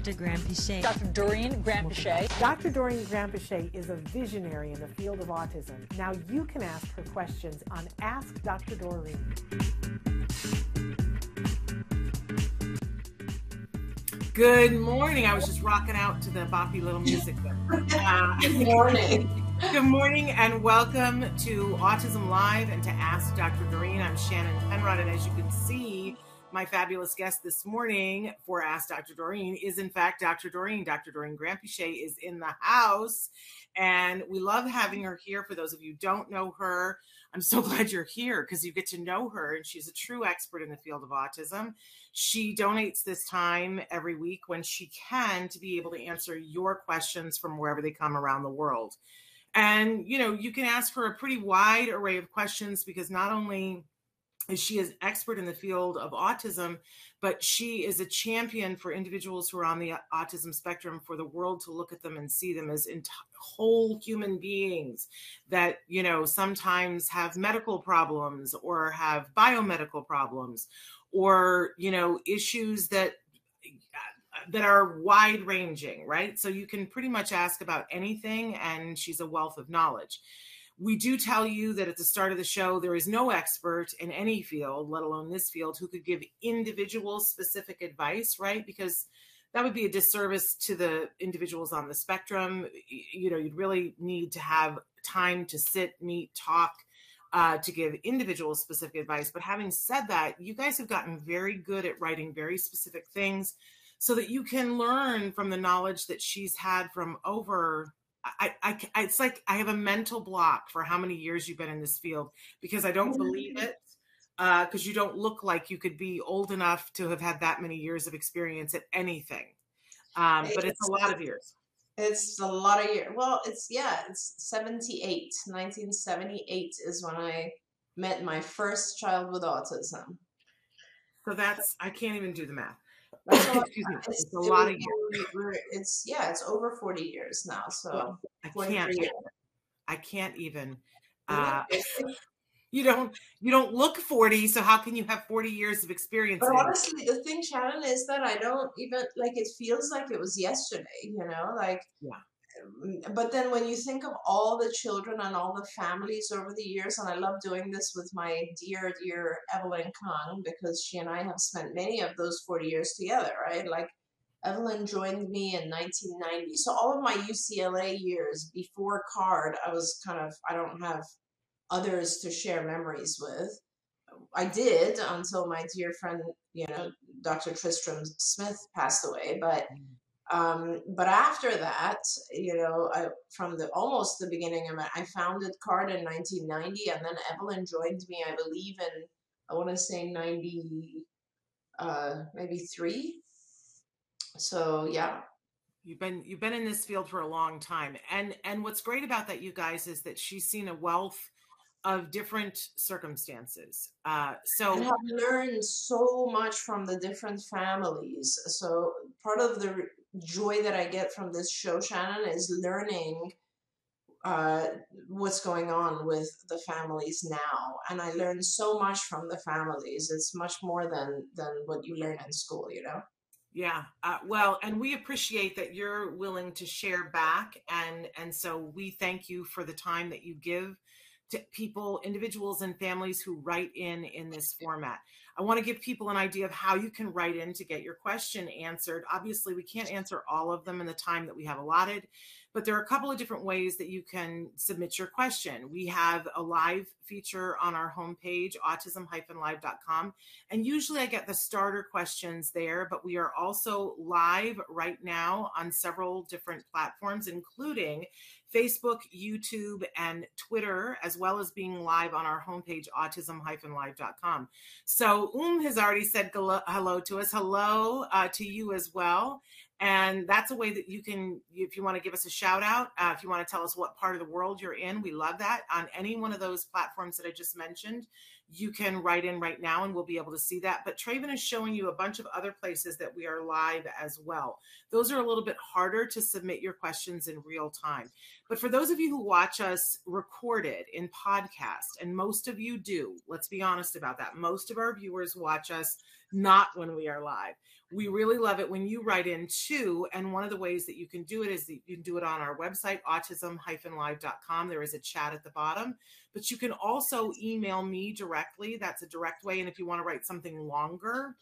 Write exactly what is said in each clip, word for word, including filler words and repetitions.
Doctor Granpeesheh. Doctor Doreen Granpeesheh. Doctor Doreen Granpeesheh is a visionary in the field of autism. Now you can ask her questions on Ask Doctor Doreen. Good morning. I was just rocking out to the boppy little music there. Uh, Good morning. Good morning and welcome to Autism Live and to Ask Doctor Doreen. I'm Shannon Penrod, and as you can see, my fabulous guest this morning for Ask Doctor Doreen is, in fact, Doctor Doreen. Doctor Doreen Granpeesheh is in the house, and we love having her here. For those of you who don't know her, I'm so glad you're here because you get to know her, and she's a true expert in the field of autism. She donates this time every week when she can to be able to answer your questions from wherever they come around the world. And, you know, you can ask her a pretty wide array of questions because not only she is an expert in the field of autism, but she is a champion for individuals who are on the autism spectrum, for the world to look at them and see them as whole human beings that, you know, sometimes have medical problems or have biomedical problems or, you know, issues that that are wide ranging, right? So you can pretty much ask about anything, and she's a wealth of knowledge. We do tell you that at the start of the show, there is no expert in any field, let alone this field, who could give individual specific advice, right? Because that would be a disservice to the individuals on the spectrum. You know, you'd really need to have time to sit, meet, talk, uh, to give individual specific advice. But having said that, you guys have gotten very good at writing very specific things so that you can learn from the knowledge that she's had from over I, I, it's like I have a mental block for how many years you've been in this field because I don't believe it, uh, because you don't look like you could be old enough to have had that many years of experience at anything. Um, but it's a lot of years. It's a lot of years. Well, it's, yeah, it's seventy-eight. nineteen seventy-eight is when I met my first child with autism. So that's, I can't even do the math. Excuse me. It's, it's a lot of years. It's yeah, it's over forty years now. So I can't. Years. I can't even. Uh, you don't. You don't look forty. So how can you have forty years of experience? But honestly, the thing, Shannon, is that I don't even like. It feels like it was yesterday. You know, like. Yeah. But then when you think of all the children and all the families over the years, and I love doing this with my dear, dear Evelyn Kong, because she and I have spent many of those forty years together, right? Like Evelyn joined me in nineteen ninety. So all of my U C L A years before CARD, I was kind of, I don't have others to share memories with. I did until my dear friend, you know, Doctor Tristram Smith passed away, but Um, but after that, you know, I, from the almost the beginning of it, I founded CARD in nineteen ninety, and then Evelyn joined me, I believe, in I want to say ninety, uh, maybe three. So yeah, you've been you've been in this field for a long time, and and what's great about that, you guys, is that she's seen a wealth of different circumstances. Uh, so I have learned so much from the different families. So part of the joy that I get from this show, Shannon, is learning uh, what's going on with the families now. And I learn so much from the families. It's much more than, than what you learn in school, you know? Yeah. Uh, well, and we appreciate that you're willing to share back. And, and so we thank you for the time that you give to people, individuals and families who write in in this format. I want to give people an idea of how you can write in to get your question answered. Obviously, we can't answer all of them in the time that we have allotted, but there are a couple of different ways that you can submit your question. We have a live feature on our homepage, autism dash live dot com, and usually I get the starter questions there, but we are also live right now on several different platforms, including Facebook, YouTube, and Twitter, as well as being live on our homepage, autism dash live dot com. So Um has already said hello to us. Hello uh, to you as well. And that's a way that you can, if you want to give us a shout out, uh, if you want to tell us what part of the world you're in, we love that. On any one of those platforms that I just mentioned, you can write in right now and we'll be able to see that. But Traven is showing you a bunch of other places that we are live as well. Those are a little bit harder to submit your questions in real time. But for those of you who watch us recorded in podcast, and most of you do, let's be honest about that. Most of our viewers watch us not when we are live. We really love it when you write in too. And one of the ways that you can do it is that you can do it on our website, autism dash live dot com. There is a chat at the bottom, but you can also email me directly. That's a direct way. And if you want to write something longer,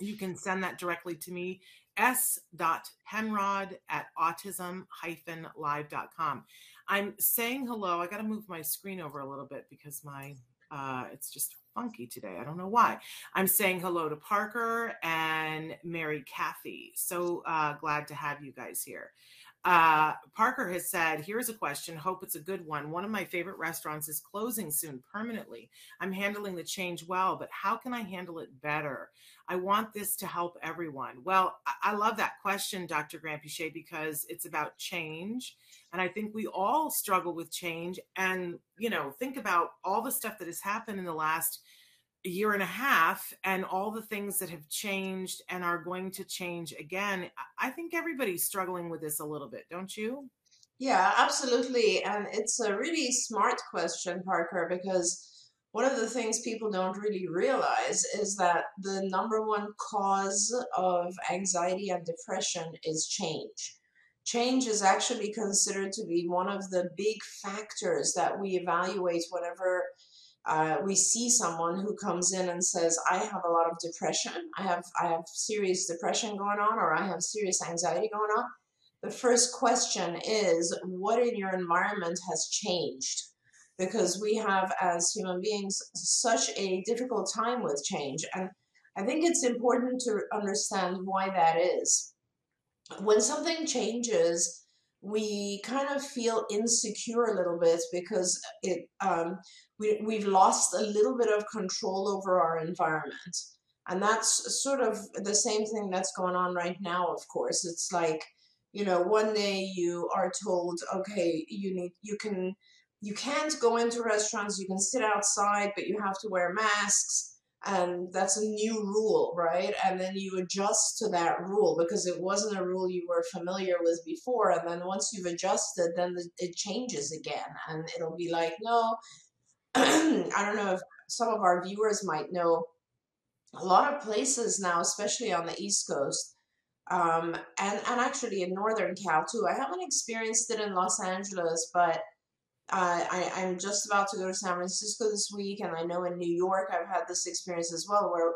you can send that directly to me, s dot penrod at autism dash live dot com. I'm saying hello. I got to move my screen over a little bit because my uh, it's just funky today. I don't know why. I'm saying hello to Parker and Mary Kathy. So uh, glad to have you guys here. Uh, Parker has said, here's a question. Hope it's a good one. One of my favorite restaurants is closing soon permanently. I'm handling the change well, but how can I handle it better? I want this to help everyone. Well, I, I love that question, Doctor Granpeesheh, because it's about change. And I think we all struggle with change. And, you know, think about all the stuff that has happened in the last a year and a half and all the things that have changed and are going to change again. I think everybody's struggling with this a little bit, don't you? Yeah, absolutely. And it's a really smart question, Parker, because one of the things people don't really realize is that the number one cause of anxiety and depression is change. Change is actually considered to be one of the big factors that we evaluate whenever Uh, we see someone who comes in and says, I have a lot of depression. I have, I have serious depression going on, or I have serious anxiety going on. The first question is, what in your environment has changed? Because we have, as human beings, such a difficult time with change. And I think it's important to understand why that is. When something changes, we kind of feel insecure a little bit because it um, we, we've lost a little bit of control over our environment. And that's sort of the same thing that's going on right now, of course. It's like, you know, one day you are told, okay, you need, you can, you can't go into restaurants, you can sit outside, but you have to wear masks. And that's a new rule, right? And then you adjust to that rule because it wasn't a rule you were familiar with before. And then once you've adjusted, then it changes again. And it'll be like, no, I don't know if some of our viewers might know, a lot of places now, especially on the East Coast, um, and, and actually in Northern Cal too. I haven't experienced it in Los Angeles, but Uh, I, I'm just about to go to San Francisco this week, and I know in New York I've had this experience as well, where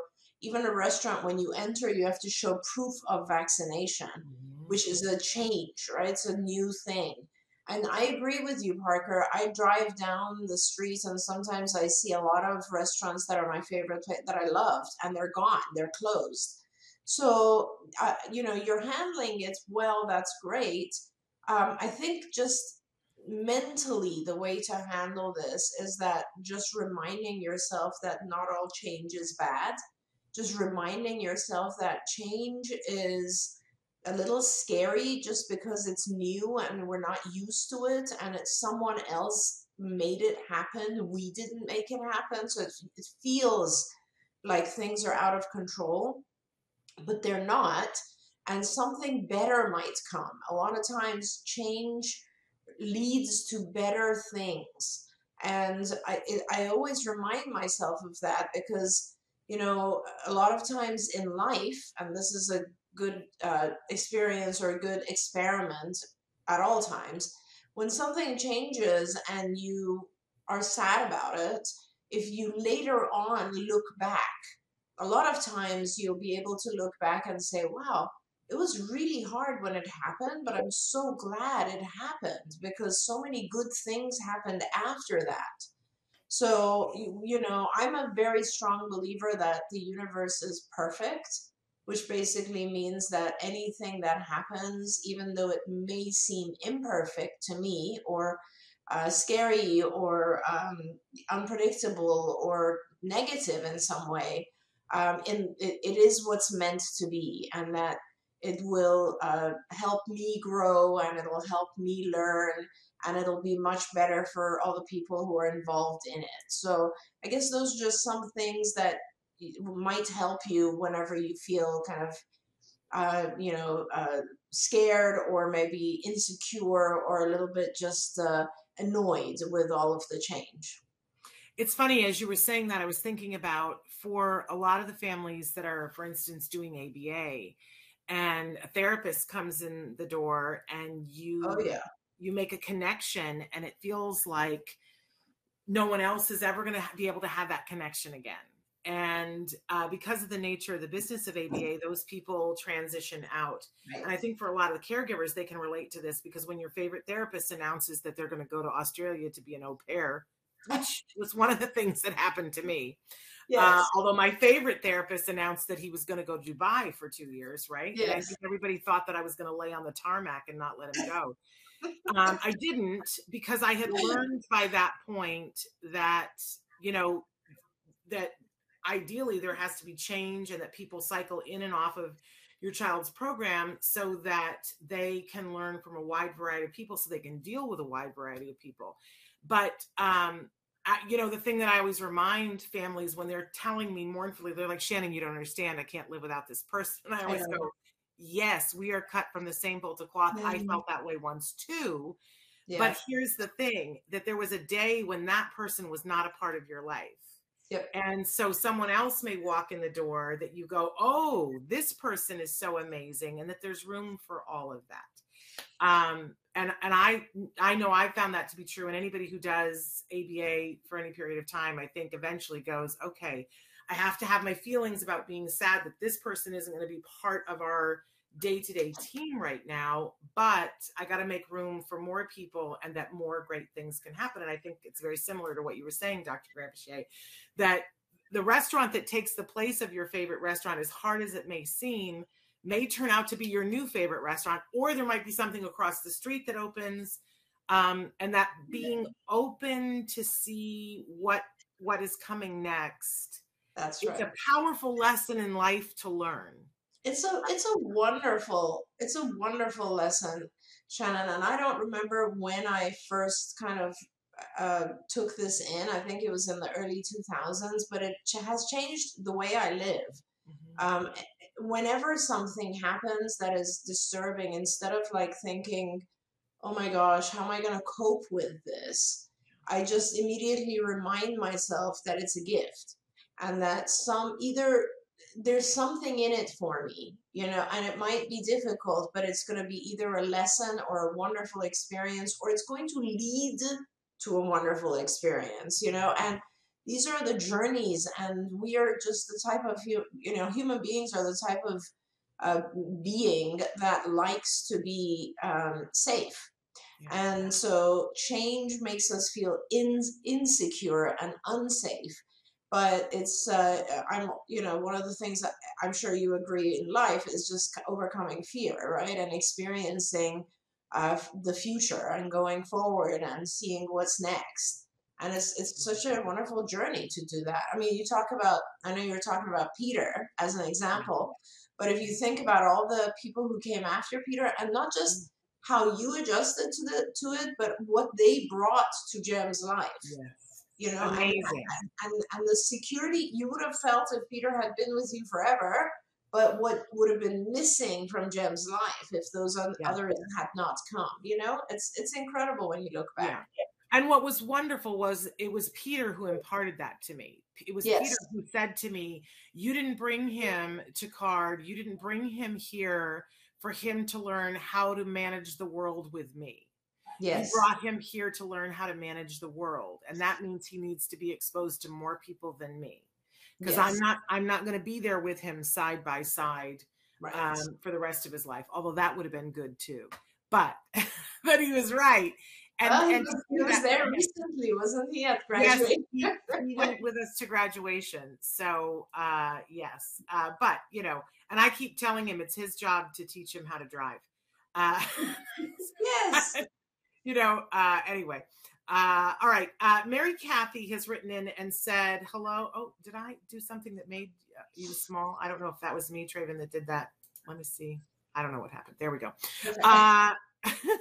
even a restaurant, when you enter, you have to show proof of vaccination, mm-hmm. which is a change, right? It's a new thing. And I agree with you, Parker. I drive down the streets, and sometimes I see a lot of restaurants that are my favorite, that I loved, and they're gone. They're closed. So, uh, you know, you're handling it well. That's great. Um, I think just mentally, the way to handle this is that just reminding yourself that not all change is bad, just reminding yourself that change is a little scary just because it's new and we're not used to it, and it's someone else made it happen. We didn't make it happen. So it, it feels like things are out of control, but they're not. And something better might come. A lot of times change leads to better things. And I, it, I always remind myself of that because, you know, a lot of times in life, and this is a good uh, experience or a good experiment at all times, when something changes and you are sad about it, if you later on look back, a lot of times you'll be able to look back and say, wow, it was really hard when it happened, but I'm so glad it happened because so many good things happened after that. So, you know, I'm a very strong believer that the universe is perfect, which basically means that anything that happens, even though it may seem imperfect to me or uh, scary or um, unpredictable or negative in some way, um, in, it, it is what's meant to be, and that it will uh, help me grow, and it'll help me learn, and it'll be much better for all the people who are involved in it. So I guess those are just some things that might help you whenever you feel kind of, uh, you know, uh, scared or maybe insecure or a little bit just uh, annoyed with all of the change. It's funny, as you were saying that, I was thinking about for a lot of the families that are, for instance, doing A B A, and a therapist comes in the door and you, oh, yeah. you make a connection, and it feels like no one else is ever going to be able to have that connection again. And uh, because of the nature of the business of A B A, those people transition out. Right. And I think for a lot of the caregivers, they can relate to this, because when your favorite therapist announces that they're going to go to Australia to be an au pair, which was one of the things that happened to me. Yes. Uh, although my favorite therapist announced that he was going to go to Dubai for two years, right? Yes. And I think everybody thought that I was going to lay on the tarmac and not let him go. um, I didn't, because I had learned by that point that, you know, that ideally there has to be change, and that people cycle in and off of your child's program so that they can learn from a wide variety of people, so they can deal with a wide variety of people. But, um, I, you know, the thing that I always remind families when they're telling me mournfully, they're like, Shannon, you don't understand. I can't live without this person. And I always I go, yes, we are cut from the same bolt of cloth. Mm-hmm. I felt that way once too. Yeah. But here's the thing, that there was a day when that person was not a part of your life. Yep. And so someone else may walk in the door that you go, oh, this person is so amazing, and that there's room for all of that. Um, And and I I know I found that to be true. And anybody who does A B A for any period of time, I think eventually goes, okay, I have to have my feelings about being sad that this person isn't going to be part of our day-to-day team right now, but I got to make room for more people, and that more great things can happen. And I think it's very similar to what you were saying, Doctor Granpeesheh, that the restaurant that takes the place of your favorite restaurant, as hard as it may seem, may turn out to be your new favorite restaurant, or there might be something across the street that opens, um, and that being open to see what what is coming next. That's right. It's a powerful lesson in life to learn. It's a it's a wonderful it's a wonderful lesson, Shannon. And I don't remember when I first kind of uh, took this in. I think it was in the early two thousands, but it has changed the way I live. Mm-hmm. Um, whenever something happens that is disturbing, instead of like thinking, oh my gosh, how am I going to cope with this? I just immediately remind myself that it's a gift, and that some either there's something in it for me, you know, and it might be difficult, but it's going to be either a lesson or a wonderful experience, or it's going to lead to a wonderful experience, you know, and these are the journeys, and we are just the type of, you know, human beings are the type of uh, being that likes to be um, safe. Yeah. And so change makes us feel in, insecure and unsafe. But it's, uh, I'm, you know, one of the things that I'm sure you agree in life is just overcoming fear, right? And experiencing uh, the future and going forward and seeing what's next. And it's it's such a wonderful journey to do that. I mean, you talk about, I know you were talking about Peter as an example, but if you think about all the people who came after Peter, and not just how you adjusted to the to it, but what they brought to Jim's life. Yes. You know, amazing. And, and, and the security you would have felt if Peter had been with you forever, but what would have been missing from Jim's life if those yeah. others had not come. You know, it's it's incredible when you look back. Yeah. And what was wonderful was it was Peter who imparted that to me. It was yes. Peter who said to me, you didn't bring him to CARD. You didn't bring him here for him to learn how to manage the world with me. Yes. You brought him here to learn how to manage the world. And that means he needs to be exposed to more people than me, because yes. I'm not, I'm not going to be there with him side by side right. um, for the rest of his life. Although that would have been good too, but, but he was right. And, well, and he was, he was there recently, wasn't he, at graduation? Yes, he, he went with us to graduation. So, uh, yes. Uh, but, you know, and I keep telling him it's his job to teach him how to drive. Uh, yes. You know, uh, anyway. Uh, all right. Uh, Mary Kathy has written in and said, hello. Oh, did I do something that made you small? I don't know if that was me, Traven, that did that. Let me see. I don't know what happened. There we go. Uh,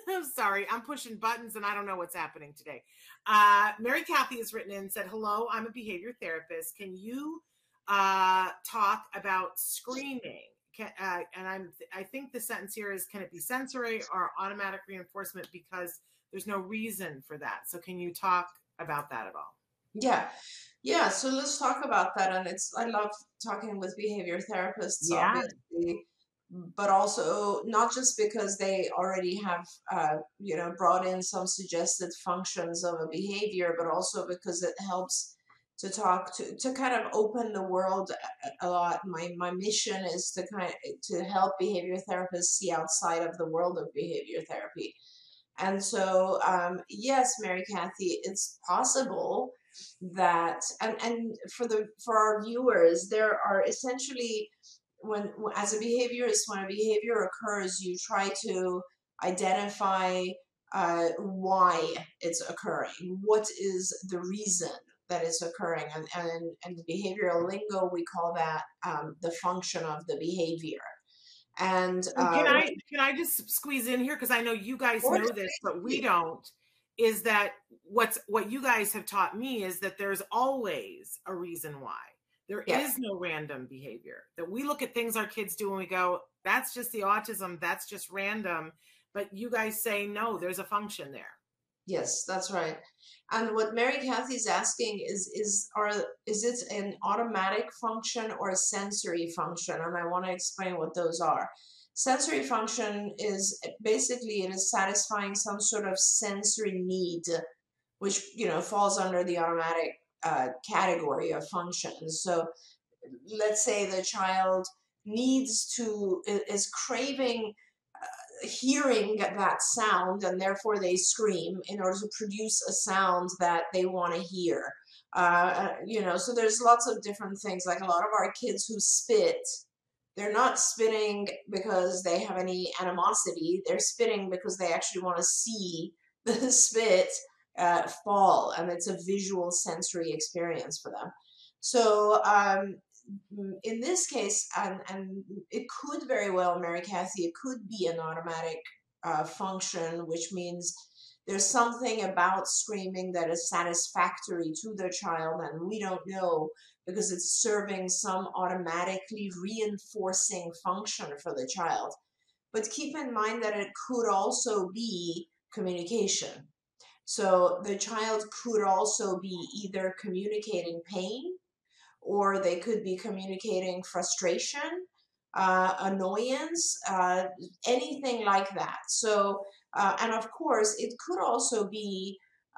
I'm sorry. I'm pushing buttons and I don't know what's happening today. Uh, Mary Kathy has written in and said, hello, I'm a behavior therapist. Can you uh, talk about screaming? Can, uh, and I'm, I think the sentence here is, can it be sensory or automatic reinforcement? Because there's no reason for that. So can you talk about that at all? Yeah. Yeah. So let's talk about that. And it's, I love talking with behavior therapists, yeah. obviously. But also not just because they already have, uh, you know, brought in some suggested functions of a behavior, but also because it helps to talk to, to kind of open the world a lot. My, my mission is to kind of, to help behavior therapists see outside of the world of behavior therapy. And so, um, yes, Mary Kathy, it's possible that, and, and for the, for our viewers, there are essentially, when, as a behaviorist, when a behavior occurs, you try to identify uh, why it's occurring. What is the reason that it's occurring? And, and, and behavioral lingo, we call that um, the function of the behavior. And uh, can I can I just squeeze in here, because I know you guys know this, but we don't. Is that what's what you guys have taught me is that there's always a reason why. There yes. is no random behavior. That we look at things our kids do and we go, that's just the autism, that's just random. But you guys say, no, there's a function there. Yes, that's right. And what Mary Kathy is asking is, is, are, is it an automatic function or a sensory function? And I want to explain what those are. Sensory function is basically, it is satisfying some sort of sensory need, which, you know, falls under the automatic Uh, category of functions. So let's say the child needs to, is craving uh, hearing that sound, and therefore they scream in order to produce a sound that they want to hear. Uh, you know, so there's lots of different things. Like a lot of our kids who spit, they're not spitting because they have any animosity. They're spitting because they actually want to see the spit Uh, fall, and it's a visual sensory experience for them. So um, in this case, and, and it could very well, Mary Kathy, it could be an automatic uh, function, which means there's something about screaming that is satisfactory to the child, and we don't know because it's serving some automatically reinforcing function for the child. But keep in mind that it could also be communication. So the child could also be either communicating pain, or they could be communicating frustration, uh, annoyance, uh, anything like that. So, uh, and of course, it could also be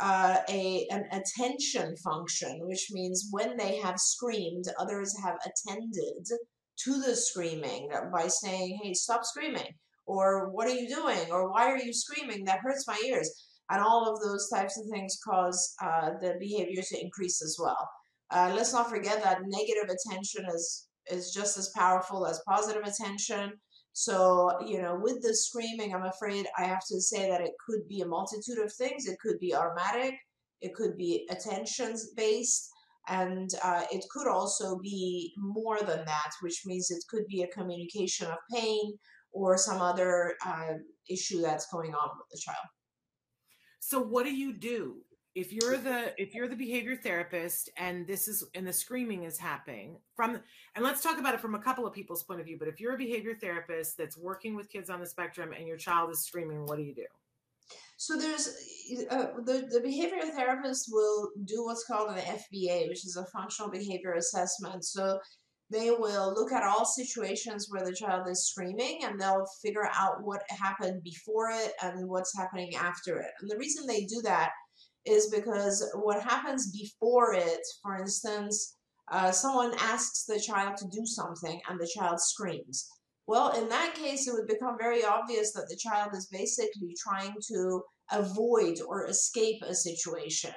uh, a, an attention function, which means when they have screamed, others have attended to the screaming by saying, hey, stop screaming, or what are you doing, or why are you screaming? That hurts my ears. And all of those types of things cause uh, the behavior to increase as well. Uh, let's not forget that negative attention is, is just as powerful as positive attention. So, you know, with the screaming, I'm afraid I have to say that it could be a multitude of things. It could be automatic. It could be attention-based. And uh, it could also be more than that, which means it could be a communication of pain or some other uh, issue that's going on with the child. So what do you do if you're the if you're the behavior therapist and this is and the screaming is happening from, and let's talk about it from a couple of people's point of view, but if you're a behavior therapist that's working with kids on the spectrum and your child is screaming, what do you do? So there's uh, the, the behavior therapist will do what's called an F B A, which is a functional behavior assessment. So They will look at all situations where the child is screaming, and they'll figure out what happened before it and what's happening after it. And the reason they do that is because what happens before it, for instance, uh, someone asks the child to do something and the child screams. Well, in that case, it would become very obvious that the child is basically trying to avoid or escape a situation.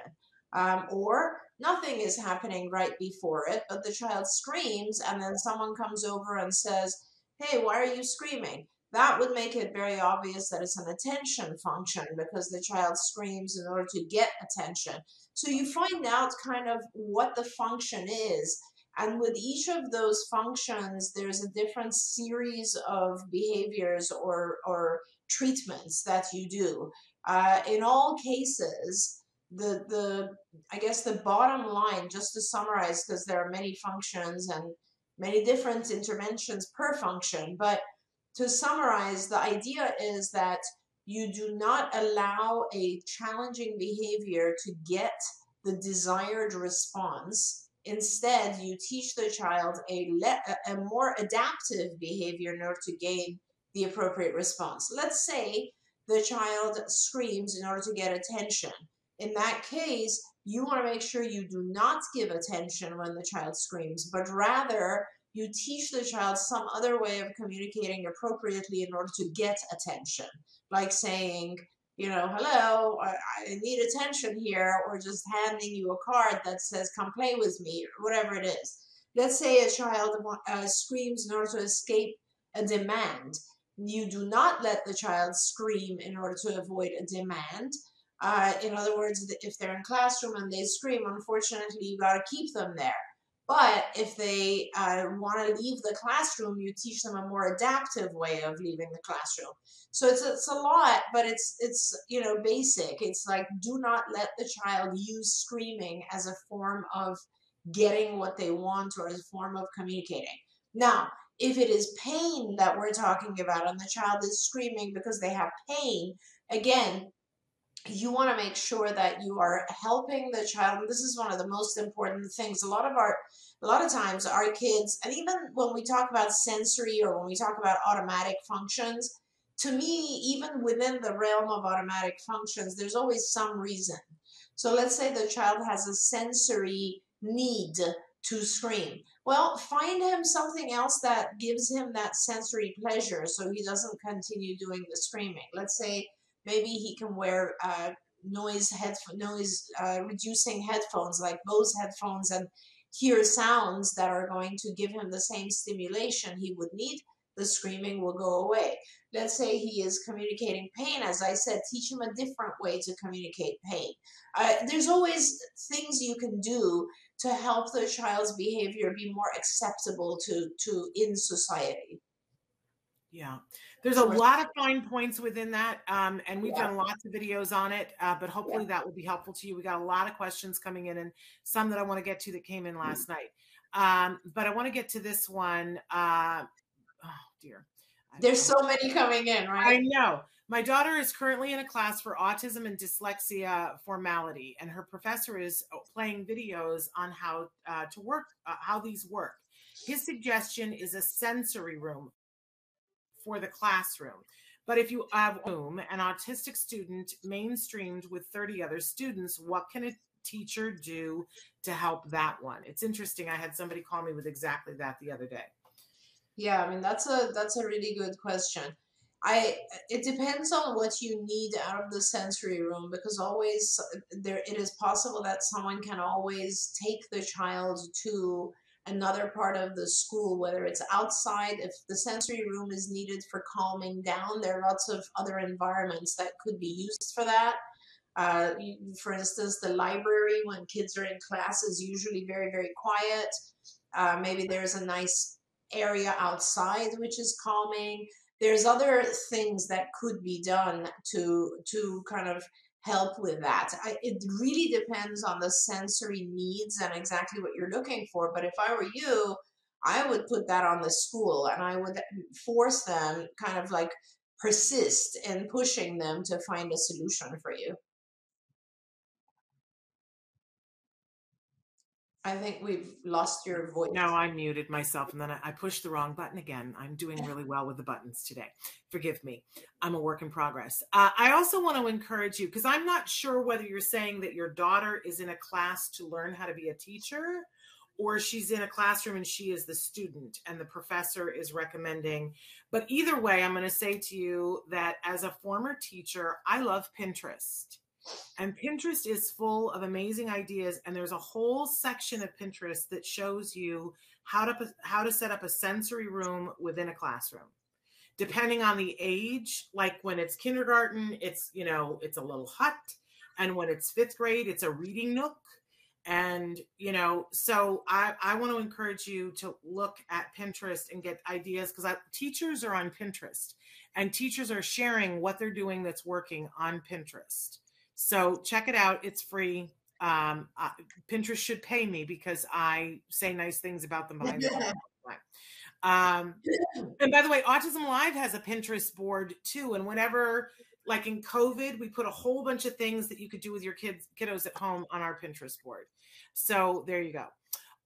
Um, or nothing is happening right before it, but the child screams and then someone comes over and says, hey, why are you screaming? That would make it very obvious that it's an attention function because the child screams in order to get attention. So you find out kind of what the function is. And with each of those functions, there's a different series of behaviors or, or treatments that you do. Uh, in all cases, the, the I guess the bottom line, just to summarize, because there are many functions and many different interventions per function, but to summarize, the idea is that you do not allow a challenging behavior to get the desired response. Instead, you teach the child a, le a more adaptive behavior in order to gain the appropriate response. Let's say the child screams in order to get attention. In that case, you want to make sure you do not give attention when the child screams, but rather you teach the child some other way of communicating appropriately in order to get attention, like saying, you know, hello, I need attention here, or just handing you a card that says, come play with me, or whatever it is. Let's say a child uh, screams in order to escape a demand. You do not let the child scream in order to avoid a demand. Uh, in other words, if they're in classroom and they scream, unfortunately, you got to keep them there. But if they uh, want to leave the classroom, you teach them a more adaptive way of leaving the classroom. So it's, it's a lot, but it's, it's, you know, basic. It's like, do not let the child use screaming as a form of getting what they want or as a form of communicating. Now, if it is pain that we're talking about and the child is screaming because they have pain, again, you want to make sure that you are helping the child. And this is one of the most important things. A lot of our, a lot of times our kids, and even when we talk about sensory or when we talk about automatic functions, to me, even within the realm of automatic functions, there's always some reason. So let's say the child has a sensory need to scream. Well, find him something else that gives him that sensory pleasure so he doesn't continue doing the screaming. Let's say maybe he can wear uh, noise head noise uh, reducing headphones like Bose headphones and hear sounds that are going to give him the same stimulation he would need. The screaming will go away. Let's say he is communicating pain. As I said, teach him a different way to communicate pain. Uh, there's always things you can do to help the child's behavior be more acceptable to, to in society. Yeah, there's a lot of fine points within that, um, and we've yeah. done lots of videos on it, uh, but hopefully yeah. that will be helpful to you. We got a lot of questions coming in and some that I want to get to that came in last mm-hmm. night, um, but I want to get to this one. Uh, oh, dear. There's so many coming in, right? I know. My daughter is currently in a class for autism and dyslexia formality, and her professor is playing videos on how uh, to work, uh, how these work. His suggestion is a sensory room for the classroom. But if you have an autistic student mainstreamed with thirty other students, what can a teacher do to help that one? It's interesting. I had somebody call me with exactly that the other day. Yeah, I mean, that's a that's a really good question. I it depends on what you need out of the sensory room, because always there it is possible that someone can always take the child to another part of the school, whether it's outside. If the sensory room is needed for calming down, there are lots of other environments that could be used for that. Uh, for instance, the library, when kids are in class, is usually very, very quiet. Uh, maybe there's a nice area outside which is calming. There's other things that could be done to, to kind of help with that. I, it really depends on the sensory needs and exactly what you're looking for. But if I were you, I would put that on the school and I would force them, kind of like persist in pushing them to find a solution for you. I think we've lost your voice. Now I muted myself and then I pushed the wrong button again. I'm doing really well with the buttons today. Forgive me. I'm a work in progress. Uh, I also want to encourage you, because I'm not sure whether you're saying that your daughter is in a class to learn how to be a teacher, or she's in a classroom and she is the student and the professor is recommending. But either way, I'm going to say to you that as a former teacher, I love Pinterest. And Pinterest is full of amazing ideas. And there's a whole section of Pinterest that shows you how to, how to set up a sensory room within a classroom. Depending on the age, like when it's kindergarten, it's, you know, it's a little hut. And when it's fifth grade, it's a reading nook. And, you know, so I, I want to encourage you to look at Pinterest and get ideas, because teachers are on Pinterest and teachers are sharing what they're doing that's working on Pinterest. So check it out. It's free. Um, uh, Pinterest should pay me because I say nice things about them behind the line. Um, and by the way, Autism Live has a Pinterest board too. And whenever, like in COVID, we put a whole bunch of things that you could do with your kids, kiddos at home on our Pinterest board. So there you go.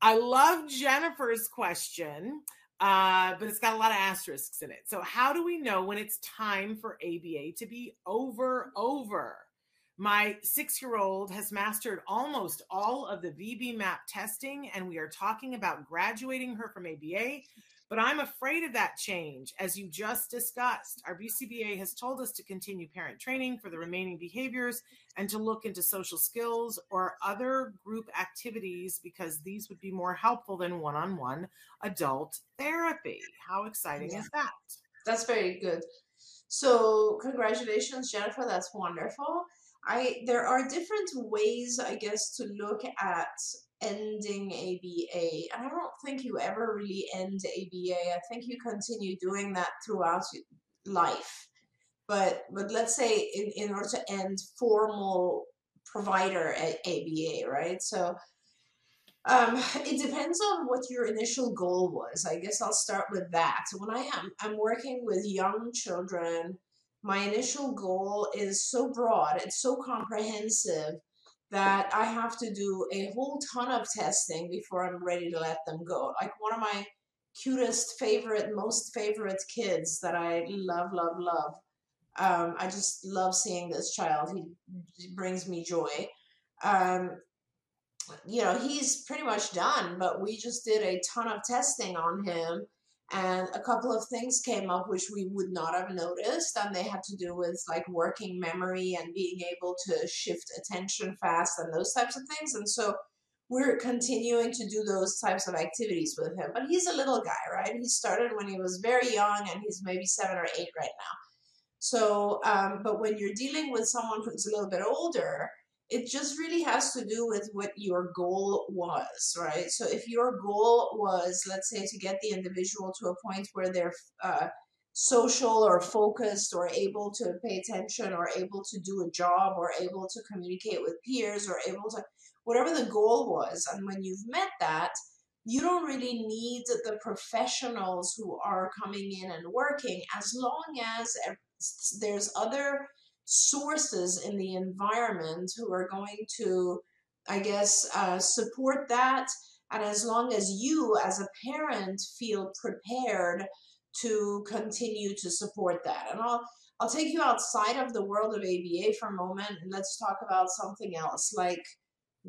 I love Jennifer's question, uh, but it's got a lot of asterisks in it. So how do we know when it's time for A B A to be over, over? My six-year-old has mastered almost all of the V B map testing, and we are talking about graduating her from A B A, but I'm afraid of that change, as you just discussed. Our B C B A has told us to continue parent training for the remaining behaviors and to look into social skills or other group activities, because these would be more helpful than one-on-one adult therapy. How exciting yeah. is that? That's very good. So congratulations, Jennifer. That's wonderful. I, there are different ways, I guess, to look at ending A B A. I don't think you ever really end A B A. I think you continue doing that throughout life. But but let's say in, in order to end formal provider at A B A, right? So um, it depends on what your initial goal was. I guess I'll start with that. So when I am I'm working with young children, my initial goal is so broad, it's so comprehensive that I have to do a whole ton of testing before I'm ready to let them go. Like one of my cutest, favorite, most favorite kids that I love, love, love. Um, I just love seeing this child. He brings me joy. Um, you know, he's pretty much done, but we just did a ton of testing on him. And a couple of things came up which we would not have noticed, and they had to do with like working memory and being able to shift attention fast and those types of things. And so we're continuing to do those types of activities with him. But he's a little guy, right? He started when he was very young, and he's maybe seven or eight right now. So, um, but when you're dealing with someone who's a little bit older, it just really has to do with what your goal was, right? So if your goal was, let's say, to get the individual to a point where they're uh, social or focused or able to pay attention or able to do a job or able to communicate with peers or able to, whatever the goal was. And when you've met that, you don't really need the professionals who are coming in and working, as long as there's other sources in the environment who are going to, I guess, uh, support that. And as long as you as a parent feel prepared to continue to support that. And I'll, I'll take you outside of the world of A B A for a moment, and let's talk about something else, like,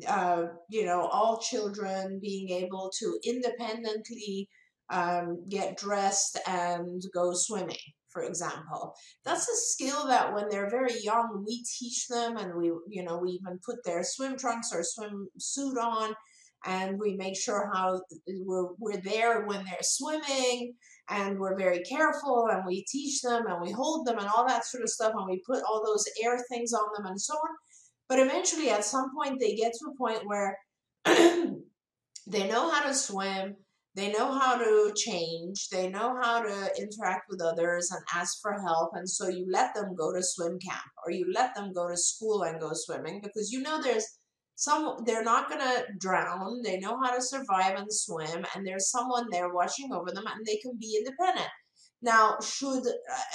uh, you know, all children being able to independently um, get dressed and go swimming. For example, that's a skill that when they're very young, we teach them, and we, you know, we even put their swim trunks or swim suit on, and we make sure how we're, we're there when they're swimming, and we're very careful, and we teach them, and we hold them, and all that sort of stuff, and we put all those air things on them, and so on. But eventually, at some point, they get to a point where they know how to swim. They know how to change. They know how to interact with others and ask for help. And so you let them go to swim camp, or you let them go to school and go swimming, because you know there's some, they're not going to drown. They know how to survive and swim, and there's someone there watching over them, and they can be independent. Now, should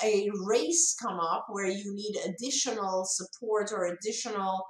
a race come up where you need additional support or additional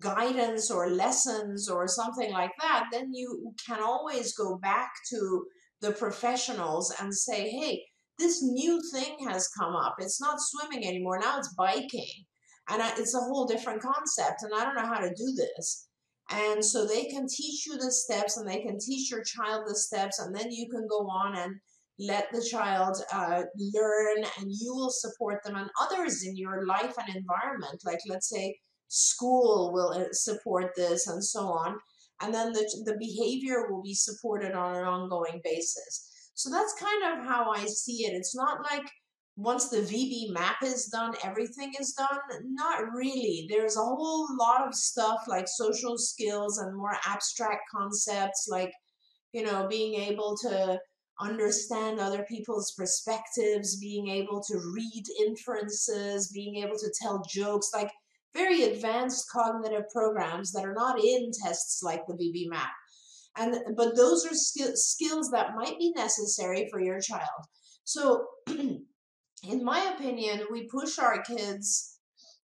guidance or lessons or something like that, then you can always go back to the professionals and say, hey, this new thing has come up. It's not swimming anymore. Now it's biking. And I, it's a whole different concept. And I don't know how to do this. And so they can teach you the steps and they can teach your child the steps. And then you can go on and let the child uh, learn, and you will support them and others in your life and environment. Like, let's say school will support this and so on. And then the, the behavior will be supported on an ongoing basis. So that's kind of how I see it. It's not like once the V B map is done, everything is done. Not really. There's a whole lot of stuff like social skills and more abstract concepts, like, you know, being able to understand other people's perspectives, being able to read inferences, being able to tell jokes, like very advanced cognitive programs that are not in tests like the V B map. And, but those are skill, skills that might be necessary for your child. So in my opinion, we push our kids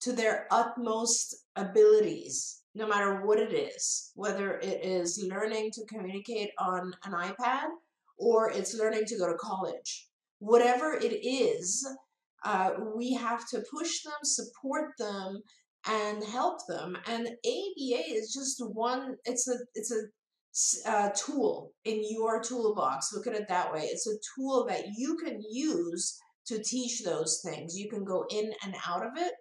to their utmost abilities, no matter what it is, whether it is learning to communicate on an iPad or it's learning to go to college. Whatever it is, uh, we have to push them, support them, and help them. And A B A is just one, it's a, it's a, Uh, tool in your toolbox. Look at it that way. It's a tool that you can use to teach those things. You can go in and out of it.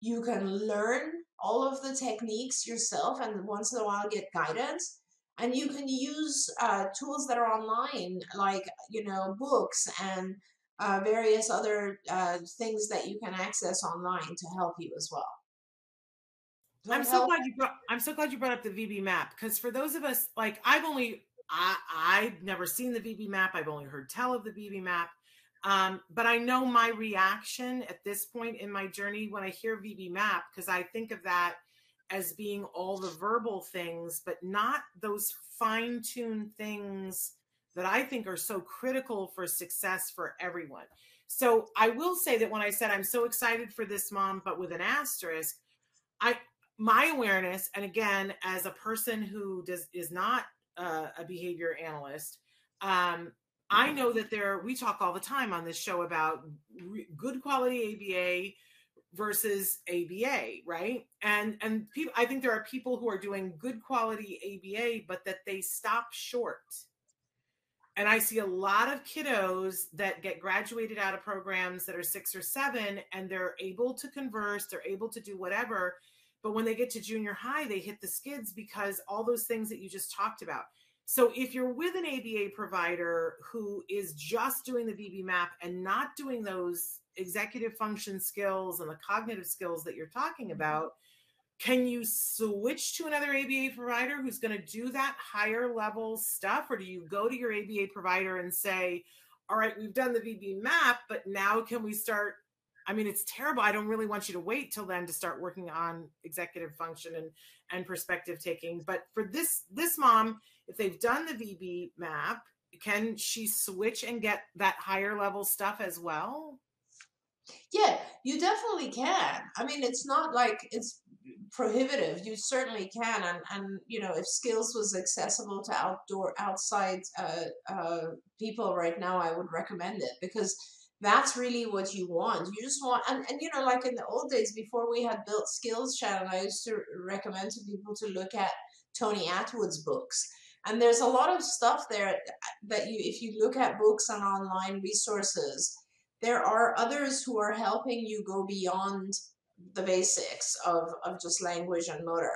You can learn all of the techniques yourself and once in a while get guidance. And you can use uh, tools that are online, like, you know, books and uh, various other uh, things that you can access online to help you as well. I'm so glad you brought, I'm so glad you brought up the V B map, because for those of us, like I've only, I, I've never seen the V B map. I've only heard tell of the V B map. Um, but I know my reaction at this point in my journey when I hear V B map, because I think of that as being all the verbal things, but not those fine-tuned things that I think are so critical for success for everyone. So I will say that when I said, I'm so excited for this, Mom, but with an asterisk, I, my awareness, and again, as a person who does is not uh, a behavior analyst, um, I know that there, we talk all the time on this show about re good quality A B A versus A B A, right? And and people, I think there are people who are doing good quality A B A, but that they stop short. And I see a lot of kiddos that get graduated out of programs that are six or seven, and they're able to converse, they're able to do whatever. But when they get to junior high, they hit the skids because all those things that you just talked about. So if you're with an A B A provider who is just doing the V B map and not doing those executive function skills and the cognitive skills that you're talking about, can you switch to another A B A provider who's going to do that higher level stuff? Or do you go to your A B A provider and say, all right, we've done the V B map, but now can we start? I mean, it's terrible. I don't really want you to wait till then to start working on executive function and, and perspective taking. But for this, this mom, if they've done the V B map, can she switch and get that higher level stuff as well? Yeah, you definitely can. I mean, it's not like it's prohibitive. You certainly can. And, and you know, if skills was accessible to outdoor outside uh, uh, people right now, I would recommend it, because that's really what you want. You just want, and, and you know, like in the old days before we had built skills, Shannon, I used to recommend to people to look at Tony Atwood's books. And there's a lot of stuff there that you, if you look at books and online resources, there are others who are helping you go beyond the basics of, of just language and motor.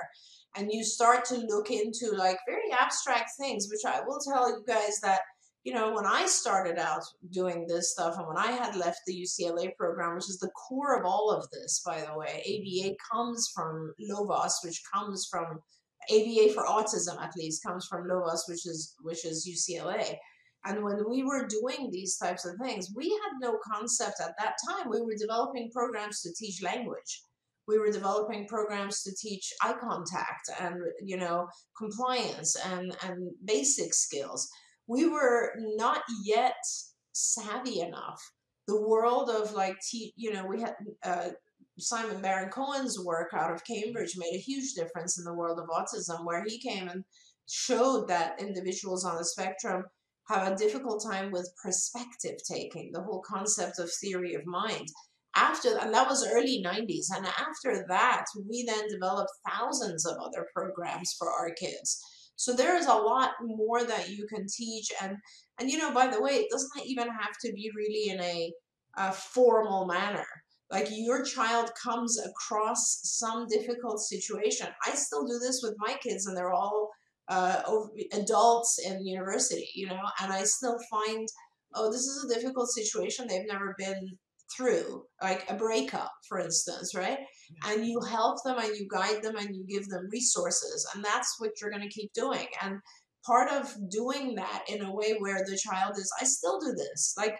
And you start to look into like very abstract things, which I will tell you guys that, you know, when I started out doing this stuff and when I had left the U C L A program, which is the core of all of this, by the way, A B A comes from Lovaas, which comes from, A B A for autism at least, comes from Lovaas, which is, which is U C L A. And when we were doing these types of things, we had no concept at that time. We were developing programs to teach language. We were developing programs to teach eye contact and, you know, compliance and, and basic skills. We were not yet savvy enough. The world of like, te you know, we had uh, Simon Baron-Cohen's work out of Cambridge made a huge difference in the world of autism, where he came and showed that individuals on the spectrum have a difficult time with perspective taking, the whole concept of theory of mind. After, and that was early nineties, and after that, we then developed thousands of other programs for our kids. So there is a lot more that you can teach. And, and you know, by the way, it doesn't even have to be really in a, a formal manner. Like, your child comes across some difficult situation. I still do this with my kids, and they're all uh, adults in university, you know, and I still find, oh, this is a difficult situation they've never been through, like a breakup, for instance, right? Yeah. And you help them and you guide them and you give them resources, and that's what you're going to keep doing. And part of doing that in a way where the child is, I still do this, like,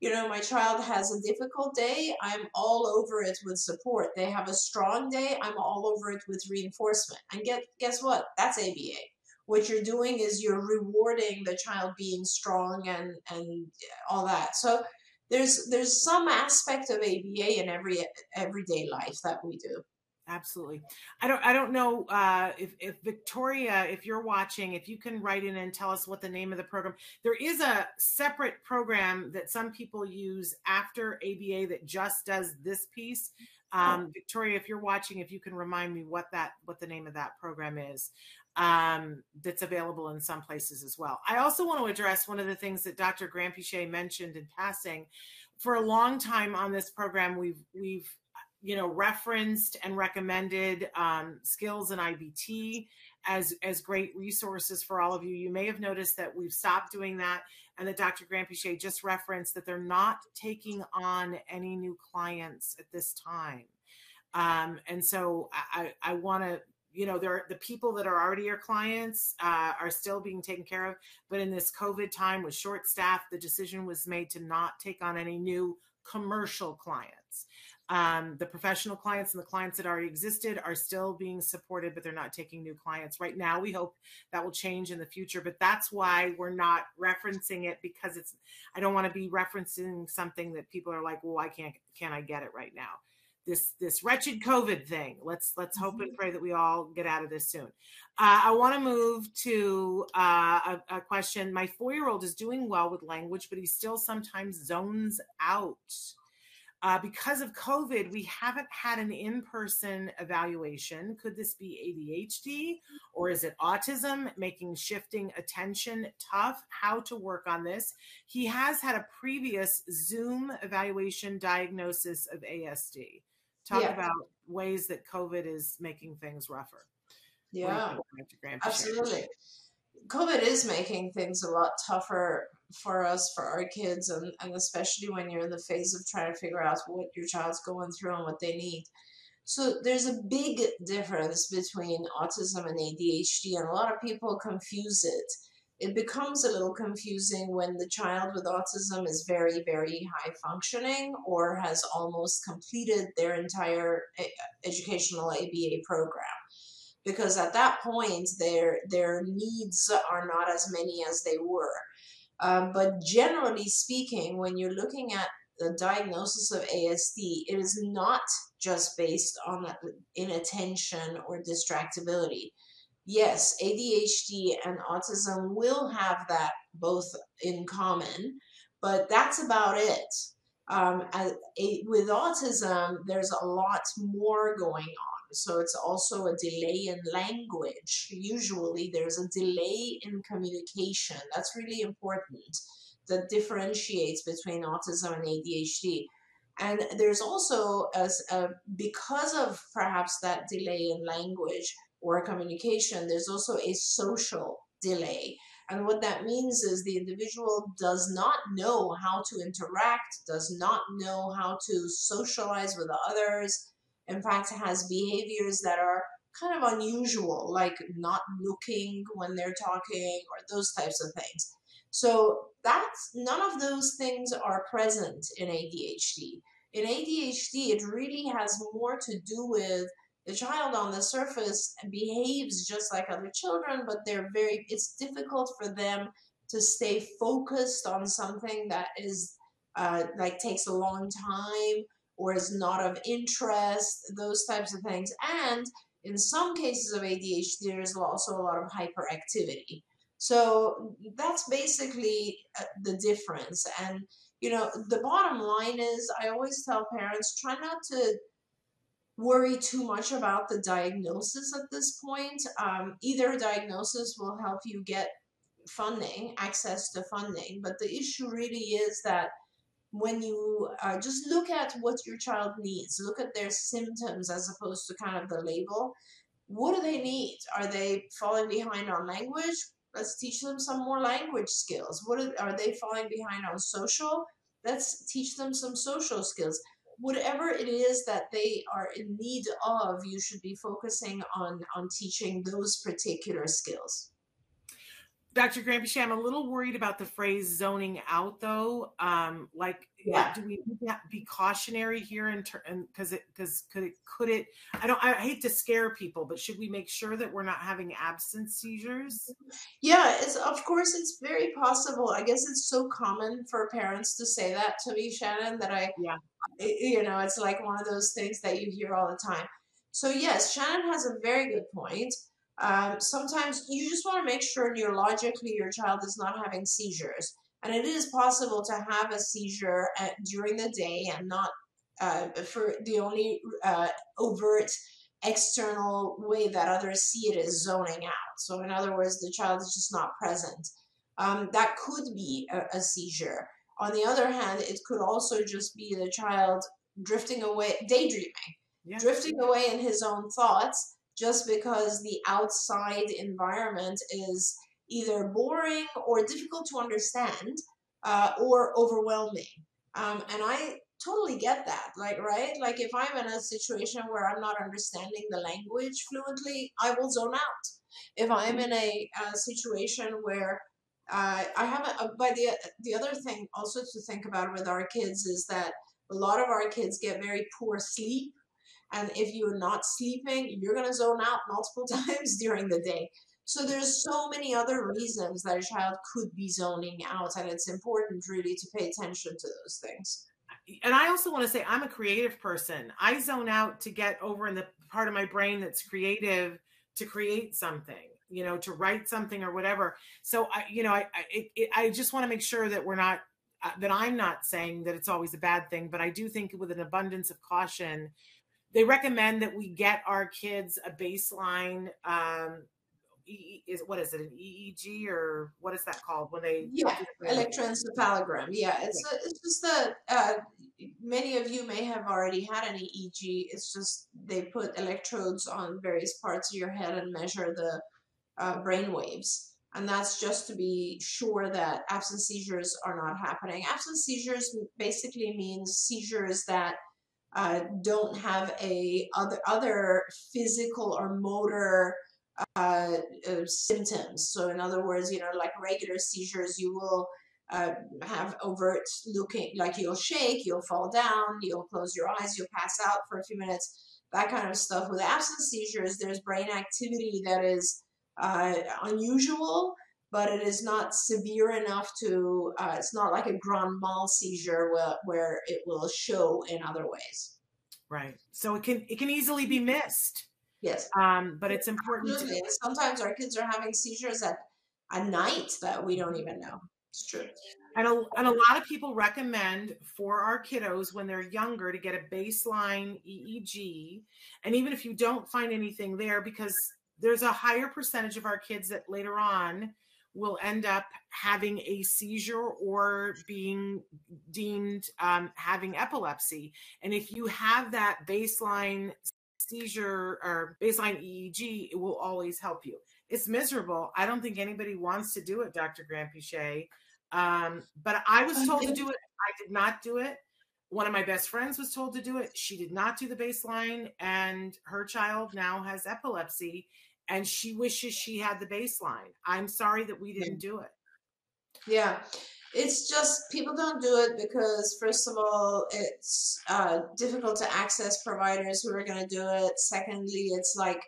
you know, my child has a difficult day, I'm all over it with support. They have a strong day, I'm all over it with reinforcement. And get, guess what? That's A B A. What you're doing is you're rewarding the child being strong and, and all that. So There's there's some aspect of A B A in every everyday life that we do. Absolutely. I don't I don't know uh, if, if Victoria, if you're watching, if you can write in and tell us what the name of the program. There is a separate program that some people use after A B A that just does this piece. Um, oh. Victoria, if you're watching, if you can remind me what that what the name of that program is. Um, that's available in some places as well. I also want to address one of the things that Doctor Granpeesheh mentioned in passing. For a long time on this program, we've we've you know referenced and recommended um, skills and I B T as as great resources for all of you. You may have noticed that we've stopped doing that, and that Doctor Granpeesheh just referenced that they're not taking on any new clients at this time, um, and so I I, I want to. You know, there are the people that are already your clients uh, are still being taken care of. But in this COVID time with short staff, the decision was made to not take on any new commercial clients. Um, the professional clients and the clients that already existed are still being supported, but they're not taking new clients right now. We hope that will change in the future, but that's why we're not referencing it, because it's, I don't want to be referencing something that people are like, well, I can't, can't I get it right now? This this wretched COVID thing. Let's let's hope and pray that we all get out of this soon. Uh, I want to move to uh, a, a question. My four-year-old is doing well with language, but he still sometimes zones out. Uh, because of COVID, we haven't had an in-person evaluation. Could this be A D H D, or is it autism making shifting attention tough? How to work on this? He has had a previous Zoom evaluation diagnosis of A S D. Talk yeah. about ways that COVID is making things rougher. Yeah, absolutely. COVID is making things a lot tougher for us, for our kids, and, and especially when you're in the phase of trying to figure out what your child's going through and what they need. So there's a big difference between autism and A D H D, and a lot of people confuse it. It becomes a little confusing when the child with autism is very, very high functioning or has almost completed their entire educational A B A program. Because at that point, their their needs are not as many as they were. Um, but generally speaking, when you're looking at the diagnosis of A S D, it is not just based on inattention or distractibility. Yes, A D H D and autism will have that both in common, but that's about it. Um, as a, with autism, there's a lot more going on. So it's also a delay in language. Usually there's a delay in communication. That's really important. That differentiates between autism and A D H D. And there's also, as a, because of perhaps that delay in language or communication, there's also a social delay. And what that means is the individual does not know how to interact, does not know how to socialize with others. In fact, it has behaviors that are kind of unusual, like not looking when they're talking or those types of things. So that's, none of those things are present in A D H D. In A D H D, it really has more to do with the child on the surface behaves just like other children, but they're very, it's difficult for them to stay focused on something that is, uh, like takes a long time, or is not of interest, those types of things. And in some cases of A D H D, there is also a lot of hyperactivity. So that's basically the difference. And, you know, the bottom line is I always tell parents, try not to worry too much about the diagnosis at this point. Um, either diagnosis will help you get funding, access to funding. But the issue really is that when you uh, just look at what your child needs, look at their symptoms as opposed to kind of the label. What do they need? Are they falling behind on language? Let's teach them some more language skills. What are, are they falling behind on social? Let's teach them some social skills. Whatever it is that they are in need of, you should be focusing on, on teaching those particular skills. Doctor Granpeesheh, I'm a little worried about the phrase zoning out, though. Um, like, yeah. do we be cautionary here? And because it, because could it, could it? I don't. I hate to scare people, but should we make sure that we're not having absence seizures? Yeah, it's of course it's very possible. I guess it's so common for parents to say that to me, Shannon. That I, yeah. you know, it's like one of those things that you hear all the time. So yes, Shannon has a very good point. Um, sometimes you just want to make sure neurologically your child is not having seizures, and it is possible to have a seizure at, during the day and not uh, for the only uh, overt external way that others see it is zoning out. So in other words, the child is just not present. Um, that could be a, a seizure. On the other hand, it could also just be the child drifting away, daydreaming, yeah. drifting away in his own thoughts, just because the outside environment is either boring or difficult to understand uh, or overwhelming. Um, and I totally get that, like, right? Like if I'm in a situation where I'm not understanding the language fluently, I will zone out. If I'm in a, a situation where uh, I haven't, uh, by the, the other thing also to think about with our kids is that a lot of our kids get very poor sleep. And if you're not sleeping, you're going to zone out multiple times during the day. So there's so many other reasons that a child could be zoning out. And it's important really to pay attention to those things. And I also want to say I'm a creative person. I zone out to get over in the part of my brain that's creative to create something, you know, to write something or whatever. So, I, you know, I, I, it, I just want to make sure that we're not, uh, that I'm not saying that it's always a bad thing, but I do think with an abundance of caution, they recommend that we get our kids a baseline. Um, e is what is it, an E E G or what is that called when they? Yeah, electroencephalogram. Yeah, it's a, it's just that uh, many of you may have already had an E E G. It's just they put electrodes on various parts of your head and measure the uh, brain waves, and that's just to be sure that absence seizures are not happening. Absence seizures basically means seizures that Uh, don't have a other other physical or motor uh, uh, symptoms. So in other words, you know, like regular seizures, you will uh, have overt looking, like you'll shake, you'll fall down, you'll close your eyes, you'll pass out for a few minutes, that kind of stuff. With absence seizures, there's brain activity that is uh, unusual, but it is not severe enough to, uh, it's not like a grand mal seizure where, where it will show in other ways. Right. So it can, it can easily be missed. Yes. Um, but it's important. Absolutely. To sometimes our kids are having seizures at, at night that we don't even know. It's true. And a, and a lot of people recommend for our kiddos when they're younger to get a baseline E E G. And even if you don't find anything there, because there's a higher percentage of our kids that later on will end up having a seizure or being deemed um, having epilepsy. And if you have that baseline seizure or baseline E E G, it will always help you. It's miserable. I don't think anybody wants to do it, Doctor Granpeesheh. Um, but I was told to do it. I did not do it. One of my best friends was told to do it. She did not do the baseline, and her child now has epilepsy. And she wishes she had the baseline. I'm sorry that we didn't do it. Yeah, it's just people don't do it because, first of all, it's uh, difficult to access providers who are going to do it. Secondly, it's like,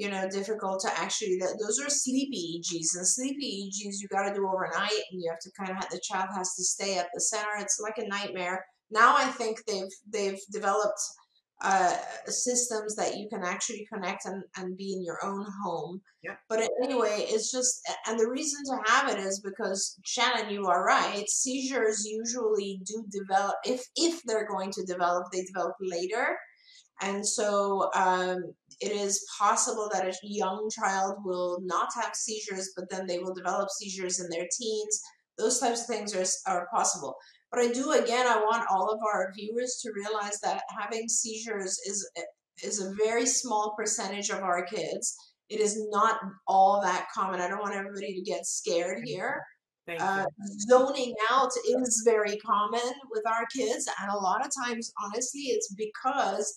you know, difficult to actually, that those are sleep E E Gs, and sleep E E Gs you got to do overnight, and you have to kind of, the child has to stay at the center. It's like a nightmare. Now I think they've, they've developed uh, systems that you can actually connect and, and be in your own home. Yeah. But anyway, it's just, and the reason to have it is because, Shannon, you are right. Seizures usually do develop, if, if they're going to develop, they develop later. And so um, it is possible that a young child will not have seizures, but then they will develop seizures in their teens. Those types of things are, are possible. But I do, again, I want all of our viewers to realize that having seizures is, is a very small percentage of our kids. It is not all that common. I don't want everybody to get scared here. Uh, zoning out is very common with our kids. And a lot of times, honestly, it's because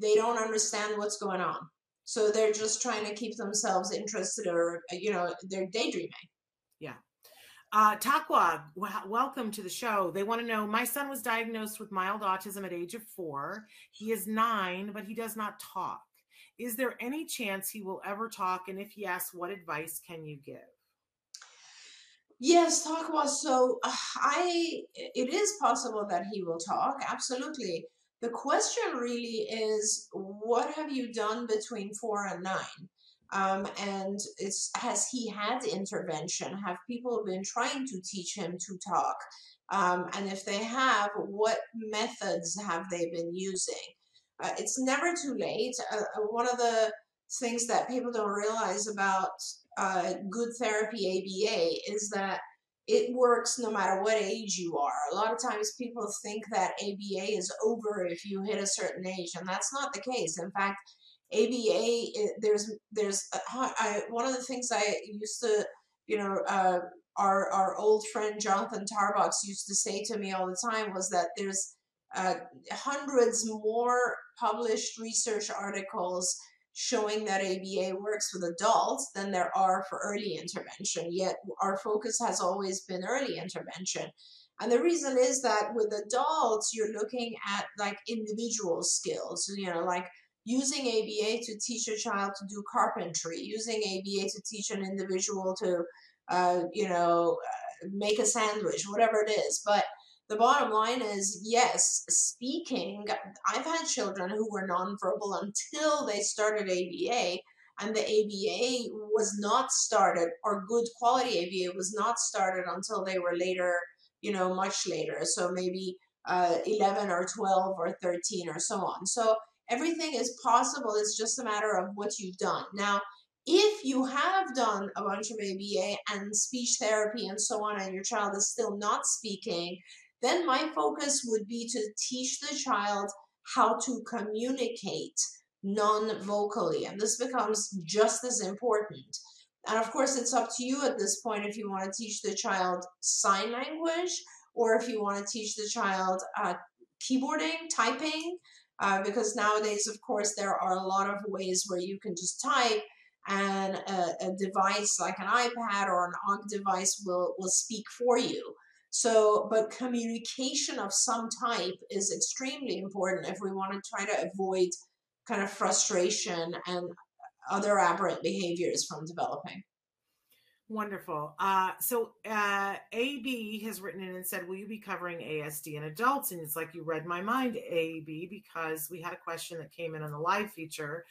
they don't understand what's going on. So they're just trying to keep themselves interested, or, you know, they're daydreaming. Yeah. Uh, Takwa, welcome to the show. They want to know, my son was diagnosed with mild autism at age of four. He is nine, but he does not talk. Is there any chance he will ever talk? And if yes, what advice can you give? Yes, Takwa. So uh, I, it is possible that he will talk. Absolutely. The question really is, what have you done between four and nine? Um, and it's, has he had intervention? Have people been trying to teach him to talk? Um, and if they have, what methods have they been using? Uh, it's never too late. Uh, one of the things that people don't realize about uh, good therapy, A B A, is that it works no matter what age you are. A lot of times people think that A B A is over if you hit a certain age, and that's not the case. In fact, A B A, there's, there's a, I, one of the things I used to, you know, uh, our, our old friend Jonathan Tarbox used to say to me all the time was that there's uh, hundreds more published research articles showing that A B A works with adults than there are for early intervention, yet our focus has always been early intervention. And the reason is that with adults, you're looking at like individual skills, you know, like using A B A to teach a child to do carpentry, using A B A to teach an individual to, uh, you know, uh, make a sandwich, whatever it is. But the bottom line is, yes, speaking, I've had children who were nonverbal until they started A B A, and the A B A was not started, or good quality A B A was not started until they were later, you know, much later. So maybe uh, eleven or twelve or thirteen or so on. So everything is possible. It's just a matter of what you've done. Now, if you have done a bunch of A B A and speech therapy and so on, and your child is still not speaking, then my focus would be to teach the child how to communicate non-vocally. And this becomes just as important. And of course, it's up to you at this point if you want to teach the child sign language, or if you want to teach the child uh, keyboarding, typing, uh, because nowadays, of course, there are a lot of ways where you can just type, and a, a device like an iPad or an A U G device will, will speak for you. So, but communication of some type is extremely important if we want to try to avoid kind of frustration and other aberrant behaviors from developing. Wonderful. Uh, so uh, A B has written in and said, will you be covering A S D in adults? And it's like, you read my mind, A B, because we had a question that came in on the live feature.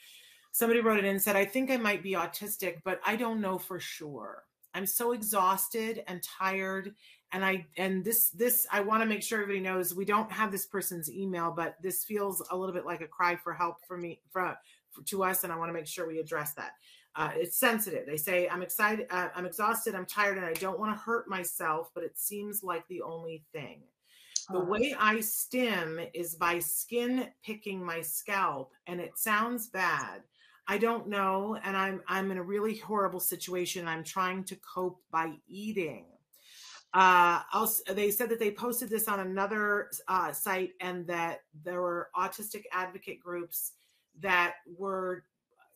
Somebody wrote it in and said, I think I might be autistic, but I don't know for sure. I'm so exhausted and tired. And I, and this, this, I want to make sure everybody knows we don't have this person's email, but this feels a little bit like a cry for help for me, for, for to us. And I want to make sure we address that. Uh, it's sensitive. They say, I'm excited. Uh, I'm exhausted. I'm tired. And I don't want to hurt myself, but it seems like the only thing. The way I stim is by skin picking my scalp. And it sounds bad. I don't know. And I'm, I'm in a really horrible situation. I'm trying to cope by eating. Uh, also, they said that they posted this on another uh, site, and that there were autistic advocate groups that were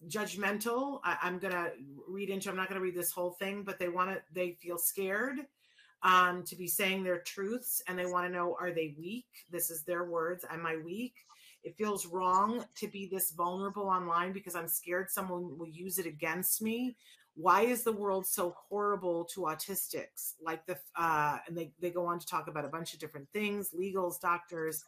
judgmental. I, I'm going to read into, I'm not going to read this whole thing, but they want to, they feel scared um, to be saying their truths, and they want to know, are they weak? This is their words. Am I weak? It feels wrong to be this vulnerable online because I'm scared someone will use it against me. Why is the world so horrible to autistics? Like the, uh, and they, they go on to talk about a bunch of different things, legals, doctors,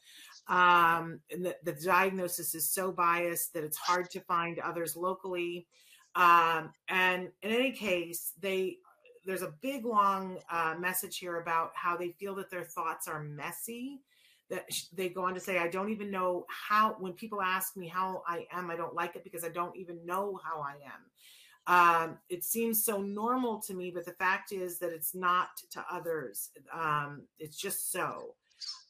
um, and the, the diagnosis is so biased that it's hard to find others locally. Um, and in any case, they, there's a big long uh, message here about how they feel that their thoughts are messy. That they go on to say, I don't even know how, when people ask me how I am, I don't like it because I don't even know how I am. Um, it seems so normal to me, but the fact is that it's not to others. Um, it's just so.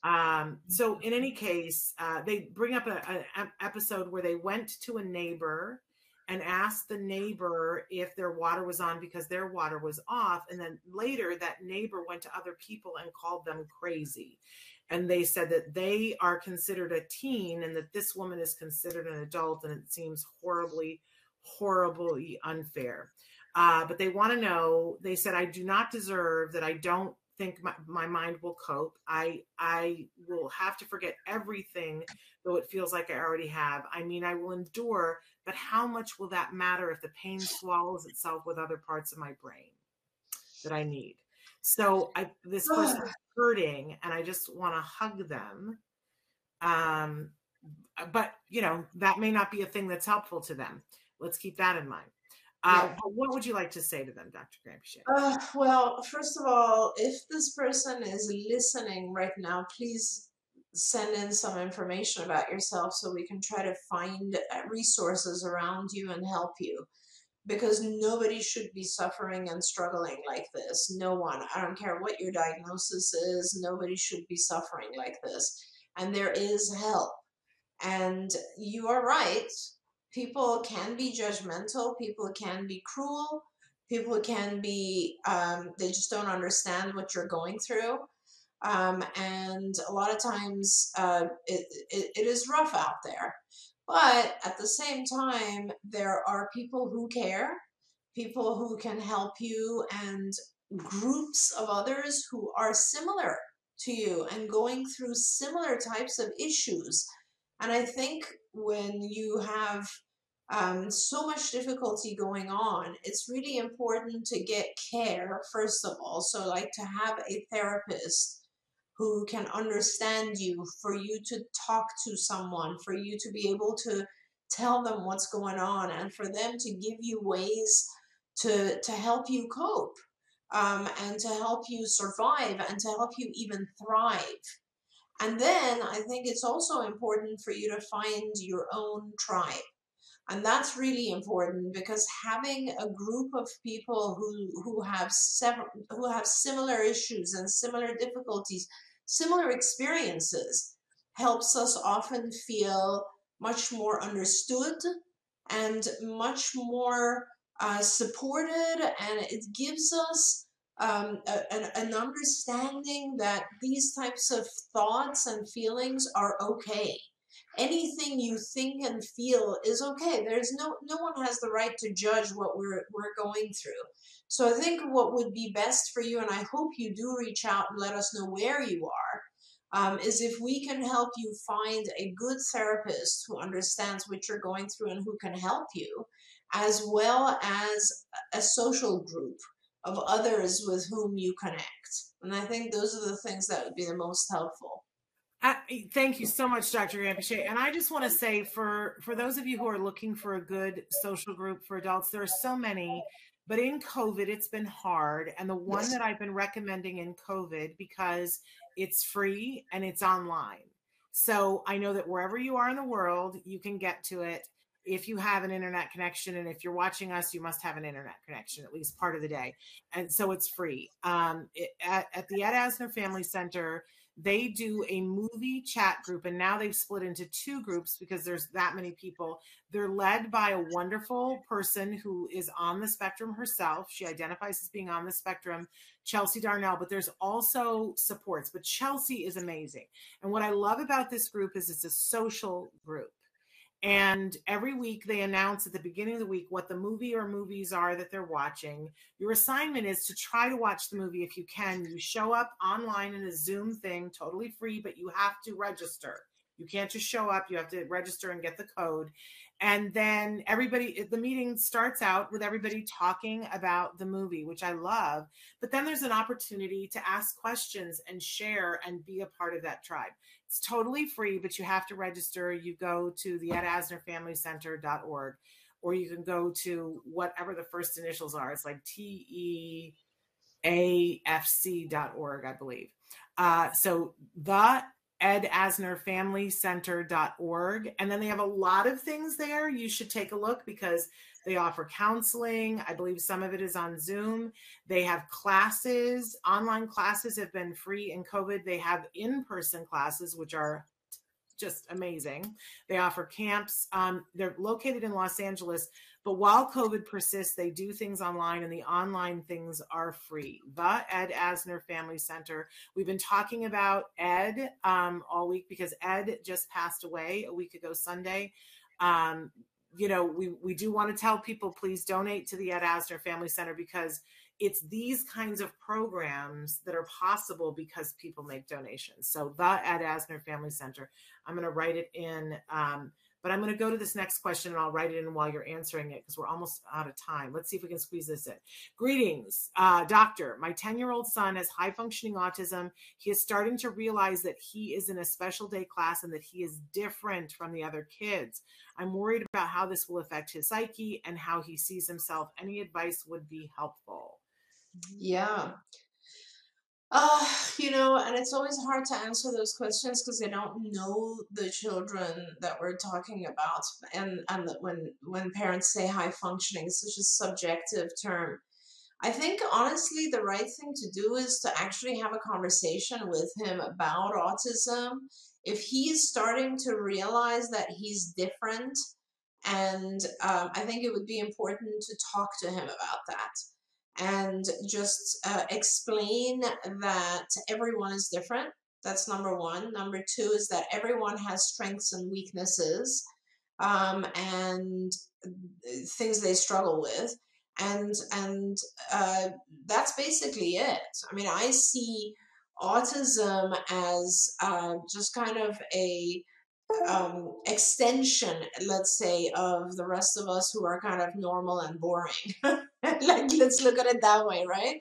Um, so in any case, uh, they bring up an episode where they went to a neighbor and asked the neighbor if their water was on because their water was off. And then later that neighbor went to other people and called them crazy. And they said that they are considered a teen and that this woman is considered an adult. And it seems horribly, horribly unfair. Uh, but they want to know, they said, I do not deserve that. I don't think my, my mind will cope. I, I will have to forget everything, though it feels like I already have. I mean, I will endure, but how much will that matter if the pain swallows itself with other parts of my brain that I need? So I, this person is hurting and I just want to hug them. Um, but you know, that may not be a thing that's helpful to them. Let's keep that in mind. Uh, yeah. What would you like to say to them, Doctor Granpeesheh? Uh, well, first of all, if this person is listening right now, please send in some information about yourself so we can try to find resources around you and help you. Because nobody should be suffering and struggling like this. No one. I don't care what your diagnosis is. Nobody should be suffering like this. And there is help. And you are right. People can be judgmental, people can be cruel, people can be, um, they just don't understand what you're going through. Um, and a lot of times uh, it, it, it is rough out there. But at the same time, there are people who care, people who can help you, and groups of others who are similar to you and going through similar types of issues. And I think when you have um, so much difficulty going on, it's really important to get care, first of all. So like to have a therapist who can understand you, for you to talk to someone, for you to be able to tell them what's going on, and for them to give you ways to, to help you cope um, and to help you survive and to help you even thrive. And then I think it's also important for you to find your own tribe. And that's really important because having a group of people who, who have several, who have similar issues and similar difficulties, similar experiences, helps us often feel much more understood and much more uh, supported. And it gives us Um, an, an understanding that these types of thoughts and feelings are okay. Anything you think and feel is okay. There's no, no one has the right to judge what we're, we're going through. So I think what would be best for you, and I hope you do reach out and let us know where you are, um, is if we can help you find a good therapist who understands what you're going through and who can help you, as well as a social group of others with whom you connect. And I think those are the things that would be the most helpful. Uh, thank you so much, Doctor Granpeesheh. And I just want to say for, for those of you who are looking for a good social group for adults, there are so many, but in COVID, it's been hard. And the one that I've been recommending in COVID, because it's free and it's online. So I know that wherever you are in the world, you can get to it. If you have an internet connection, and if you're watching us, you must have an internet connection at least part of the day. And so it's free. Um, it, at, at the Ed Asner Family Center, they do a movie chat group, and now they've split into two groups because there's that many people. They're led by a wonderful person who is on the spectrum herself. She identifies as being on the spectrum, Chelsea Darnell, but there's also supports. But Chelsea is amazing. And what I love about this group is it's a social group. And every week they announce at the beginning of the week what the movie or movies are that they're watching. Your assignment is to try to watch the movie if you can. You show up online in a Zoom thing, totally free, but you have to register. You can't just show up. You have to register and get the code. And then everybody, the meeting starts out with everybody talking about the movie, which I love. But then there's an opportunity to ask questions and share and be a part of that tribe. It's totally free, but you have to register. You go to the Ed Asner Family Center dot org, or you can go to whatever the first initials are. It's like T E A F C dot org, I believe. Uh, so the Ed Asner Family Center dot org. And then they have a lot of things there. You should take a look because they offer counseling. I believe some of it is on Zoom. They have classes. Online classes have been free in COVID. They have in-person classes, which are just amazing. They offer camps. Um, they're located in Los Angeles, but while COVID persists, they do things online, and the online things are free. The Ed Asner Family Center. We've been talking about Ed um, all week because Ed just passed away a week ago Sunday. Um, you know, we, we do want to tell people, please donate to the Ed Asner Family Center, because it's these kinds of programs that are possible because people make donations. So the Ed Asner Family Center, I'm going to write it in, um, but I'm going to go to this next question and I'll write it in while you're answering it because we're almost out of time. Let's see if we can squeeze this in. Greetings, uh, doctor. My ten-year-old son has high-functioning autism. He is starting to realize that he is in a special day class and that he is different from the other kids. I'm worried about how this will affect his psyche and how he sees himself. Any advice would be helpful. Yeah. Uh, you know, and it's always hard to answer those questions because they don't know the children that we're talking about. And, and when, when parents say high functioning, it's such a subjective term. I think, honestly, the right thing to do is to actually have a conversation with him about autism. If he's starting to realize that he's different, and um, I think it would be important to talk to him about that. And just uh, explain that everyone is different. That's number one. Number two is that everyone has strengths and weaknesses um, and things they struggle with. And, and uh, that's basically it. I mean, I see autism as uh, just kind of a um, extension, let's say, of the rest of us who are kind of normal and boring. Like, let's look at it that way, right?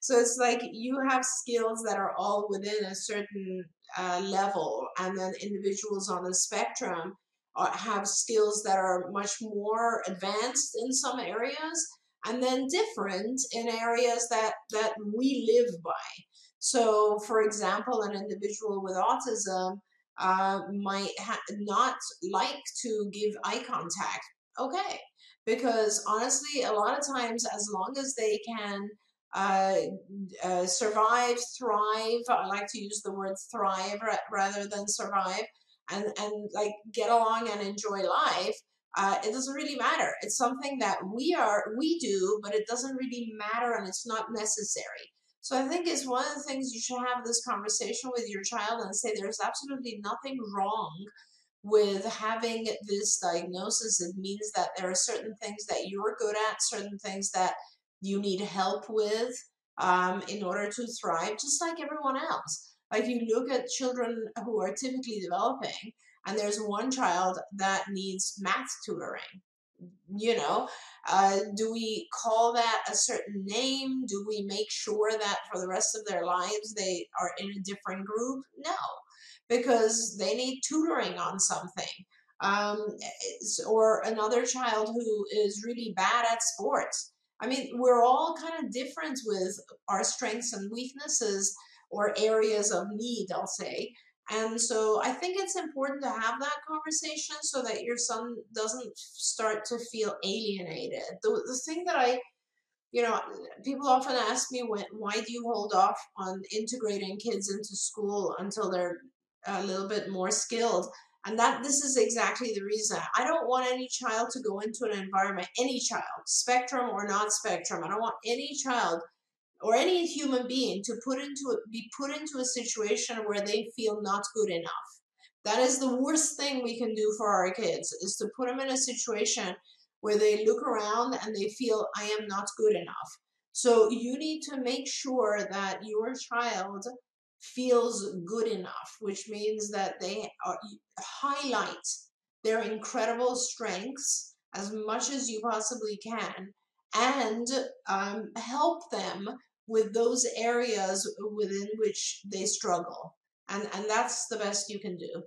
So it's like you have skills that are all within a certain uh, level, and then individuals on the spectrum are, have skills that are much more advanced in some areas, and then different in areas that, that we live by. So, for example, an individual with autism uh, might ha not like to give eye contact. Okay. Because honestly, a lot of times, as long as they can uh, uh, survive, thrive, I like to use the word thrive rather than survive, and, and like get along and enjoy life, uh, it doesn't really matter. It's something that we are, we do, but it doesn't really matter, and it's not necessary. So I think it's one of the things you should have this conversation with your child and say there's absolutely nothing wrong with having this diagnosis. It means that there are certain things that you're good at, certain things that you need help with um, in order to thrive, just like everyone else. Like, you look at children who are typically developing, and there's one child that needs math tutoring. You know, uh, do we call that a certain name? Do we make sure that for the rest of their lives they are in a different group? No. Because they need tutoring on something. Um, or another child who is really bad at sports. I mean, we're all kind of different with our strengths and weaknesses, or areas of need, I'll say. And so I think it's important to have that conversation so that your son doesn't start to feel alienated. The, the thing that I, you know, people often ask me, when, why do you hold off on integrating kids into school until they're a little bit more skilled? And that this is exactly the reason. I don't want any child to go into an environment, any child, spectrum or not spectrum. I don't want any child or any human being to put into a, be put into a situation where they feel not good enough. That is the worst thing we can do for our kids, is to put them in a situation where they look around and they feel, I am not good enough. So you need to make sure that your child feels good enough, which means that they are, highlight their incredible strengths as much as you possibly can, and um, help them with those areas within which they struggle. And, and that's the best you can do.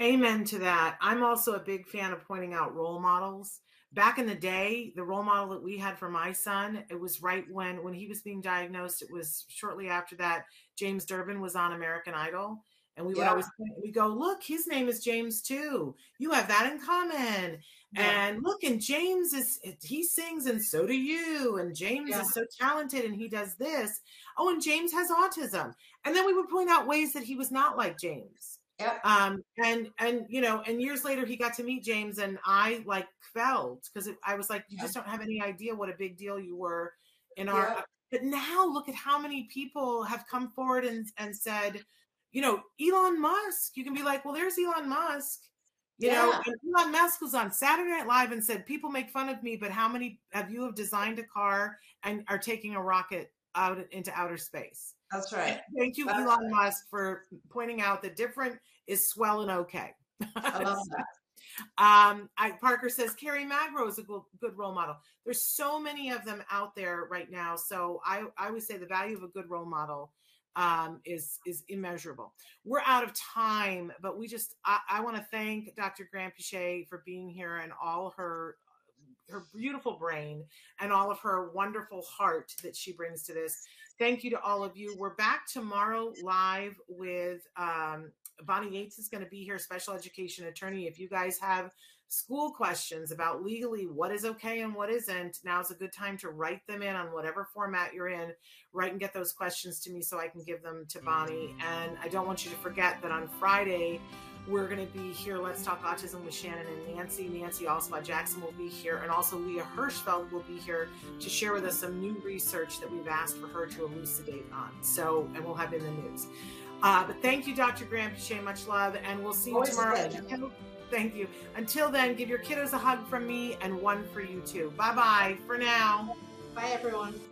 Amen to that. I'm also a big fan of pointing out role models. Back in the day, the role model that we had for my son, it was right when, when he was being diagnosed, it was shortly after that, James Durbin was on American Idol. And we would yeah. always we go, look, his name is James too. You have that in common. Yeah. And look, and James is, he sings and so do you. And James yeah. is so talented and he does this. Oh, and James has autism. And then we would point out ways that he was not like James. Yep. Um, and, and, you know, and years later he got to meet James and I like felt, cause it, I was like, you yep. just don't have any idea what a big deal you were in our, yep. but now look at how many people have come forward and, and said, you know, Elon Musk, you can be like, well, there's Elon Musk, you yeah. know, and Elon Musk was on Saturday Night Live and said, people make fun of me, but how many of you have designed a car and are taking a rocket out into outer space? That's right. Thank you, That's Elon right. Musk, for pointing out that different is swell and okay. I love that. Um, I, Parker says, Carrie Magro is a good, good role model. There's so many of them out there right now. So I, I would say the value of a good role model um, is, is immeasurable. We're out of time, but we just, I, I want to thank Doctor Granpeesheh for being here and all her her beautiful brain and all of her wonderful heart that she brings to this. Thank you to all of you. We're back tomorrow live with um, Bonnie Yates is going to be here, special education attorney. If you guys have school questions about legally what is okay and what isn't, now's a good time to write them in on whatever format you're in. Write and get those questions to me so I can give them to Bonnie. And I don't want you to forget that on Friday, we're going to be here. Let's Talk Autism with Shannon and Nancy. Nancy Allspaugh-Jackson will be here. And also Leah Hirschfeld will be here to share with us some new research that we've asked for her to elucidate on. So, and we'll have in the news. Uh, but thank you, Doctor Granpeesheh. Much love. And we'll see you Always tomorrow. Thank you. Until then, give your kiddos a hug from me and one for you too. Bye-bye for now. Bye, everyone.